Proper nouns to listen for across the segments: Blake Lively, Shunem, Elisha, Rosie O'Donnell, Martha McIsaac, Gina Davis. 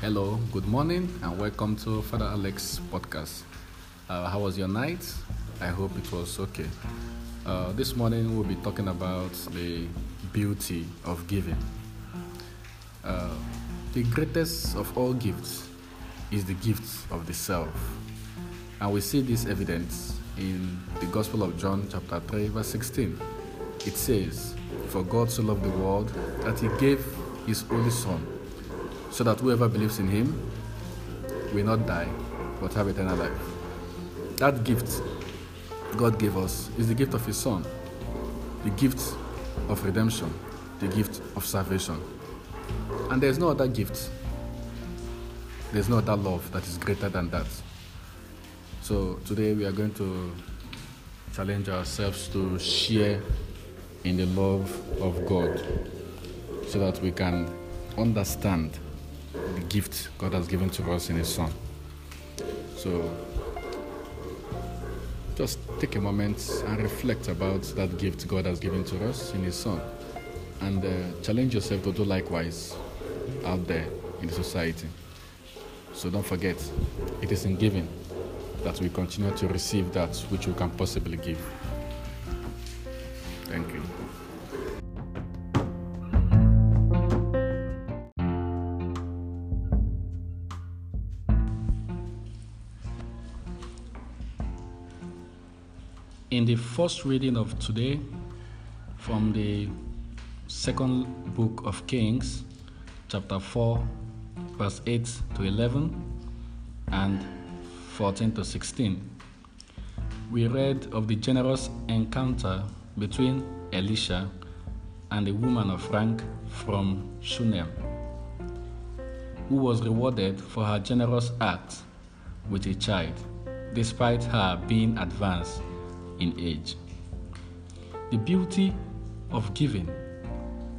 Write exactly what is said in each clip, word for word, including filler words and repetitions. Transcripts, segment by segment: Hello, good morning, and welcome to Father Alex podcast. Uh, how was your night? I hope it was okay. Uh, this morning we'll be talking about the beauty of giving. Uh, the greatest of all gifts is the gift of the self, and we see this evidence in the Gospel of John chapter three verse sixteen. It says, "For God so loved the world that he gave his only Son, so that whoever believes in him will not die, but have eternal life." That gift God gave us is the gift of his Son, the gift of redemption, the gift of salvation. And there's no other gift, there's no other love that is greater than that. So today we are going to challenge ourselves to share in the love of God, so that we can understand the gift God has given to us in his Son. So just take a moment and reflect about that gift God has given to us in his Son, and uh, challenge yourself to do likewise out there in the society. So don't forget, it is in giving that we continue to receive that which we can possibly give. Thank you. In the first reading of today, from the second book of Kings, chapter four, verse eight to eleven, and fourteen to sixteen, we read of the generous encounter between Elisha and the woman of rank from Shunem, who was rewarded for her generous act with a child, despite her being advanced in age. The beauty of giving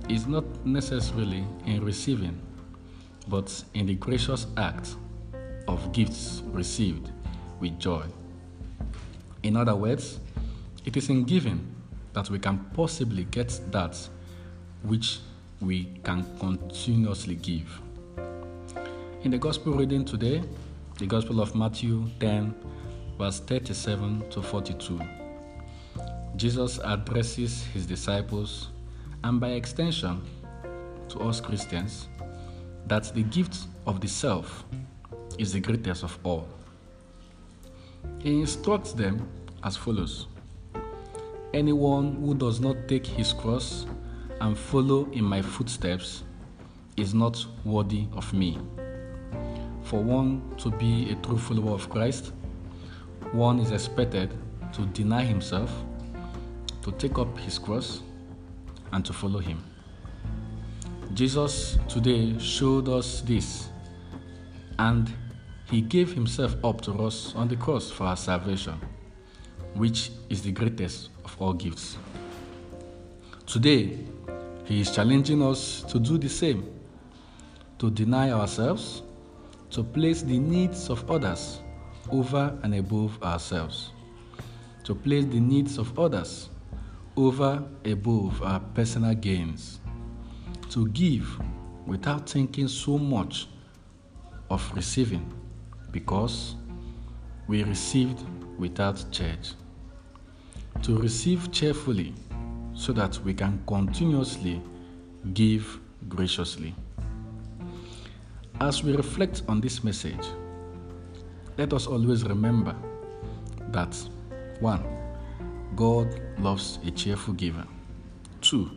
is not necessarily in receiving, but in the gracious act of gifts received with joy. In other words, it is in giving that we can possibly get that which we can continuously give. In the gospel reading today, the Gospel of Matthew ten, verse thirty-seven to forty-two, Jesus addresses his disciples, and by extension to us Christians, that the gift of the self is the greatest of all. He instructs them as follows: "Anyone who does not take his cross and follow in my footsteps is not worthy of me." For one to be a true follower of Christ, one is expected to deny himself, to take up his cross, and to follow him. Jesus today showed us this, and he gave himself up to us on the cross for our salvation, which is the greatest of all gifts. Today, he is challenging us to do the same, to deny ourselves, to place the needs of others over and above ourselves, to place the needs of others over above our personal gains, to give without thinking so much of receiving, because we received without charge, to receive cheerfully so that we can continuously give graciously. As we reflect on this message, let us always remember that one, God loves a cheerful giver. Two,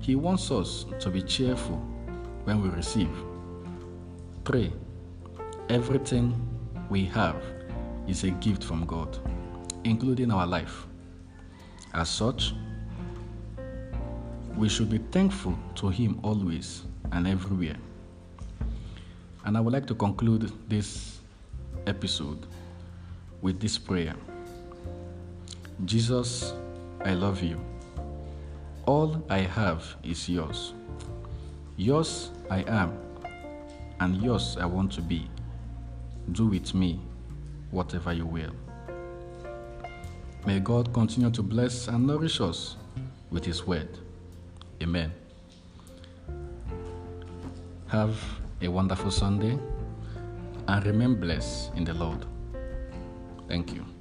he wants us to be cheerful when we receive. Three, everything we have is a gift from God, including our life. As such, we should be thankful to him always and everywhere. And I would like to conclude this episode with this prayer: Jesus, I love you. All I have is yours. Yours I am, and yours I want to be. Do with me whatever you will. May God continue to bless and nourish us with his word. Amen. Have a wonderful Sunday, and remain blessed in the Lord. Thank you.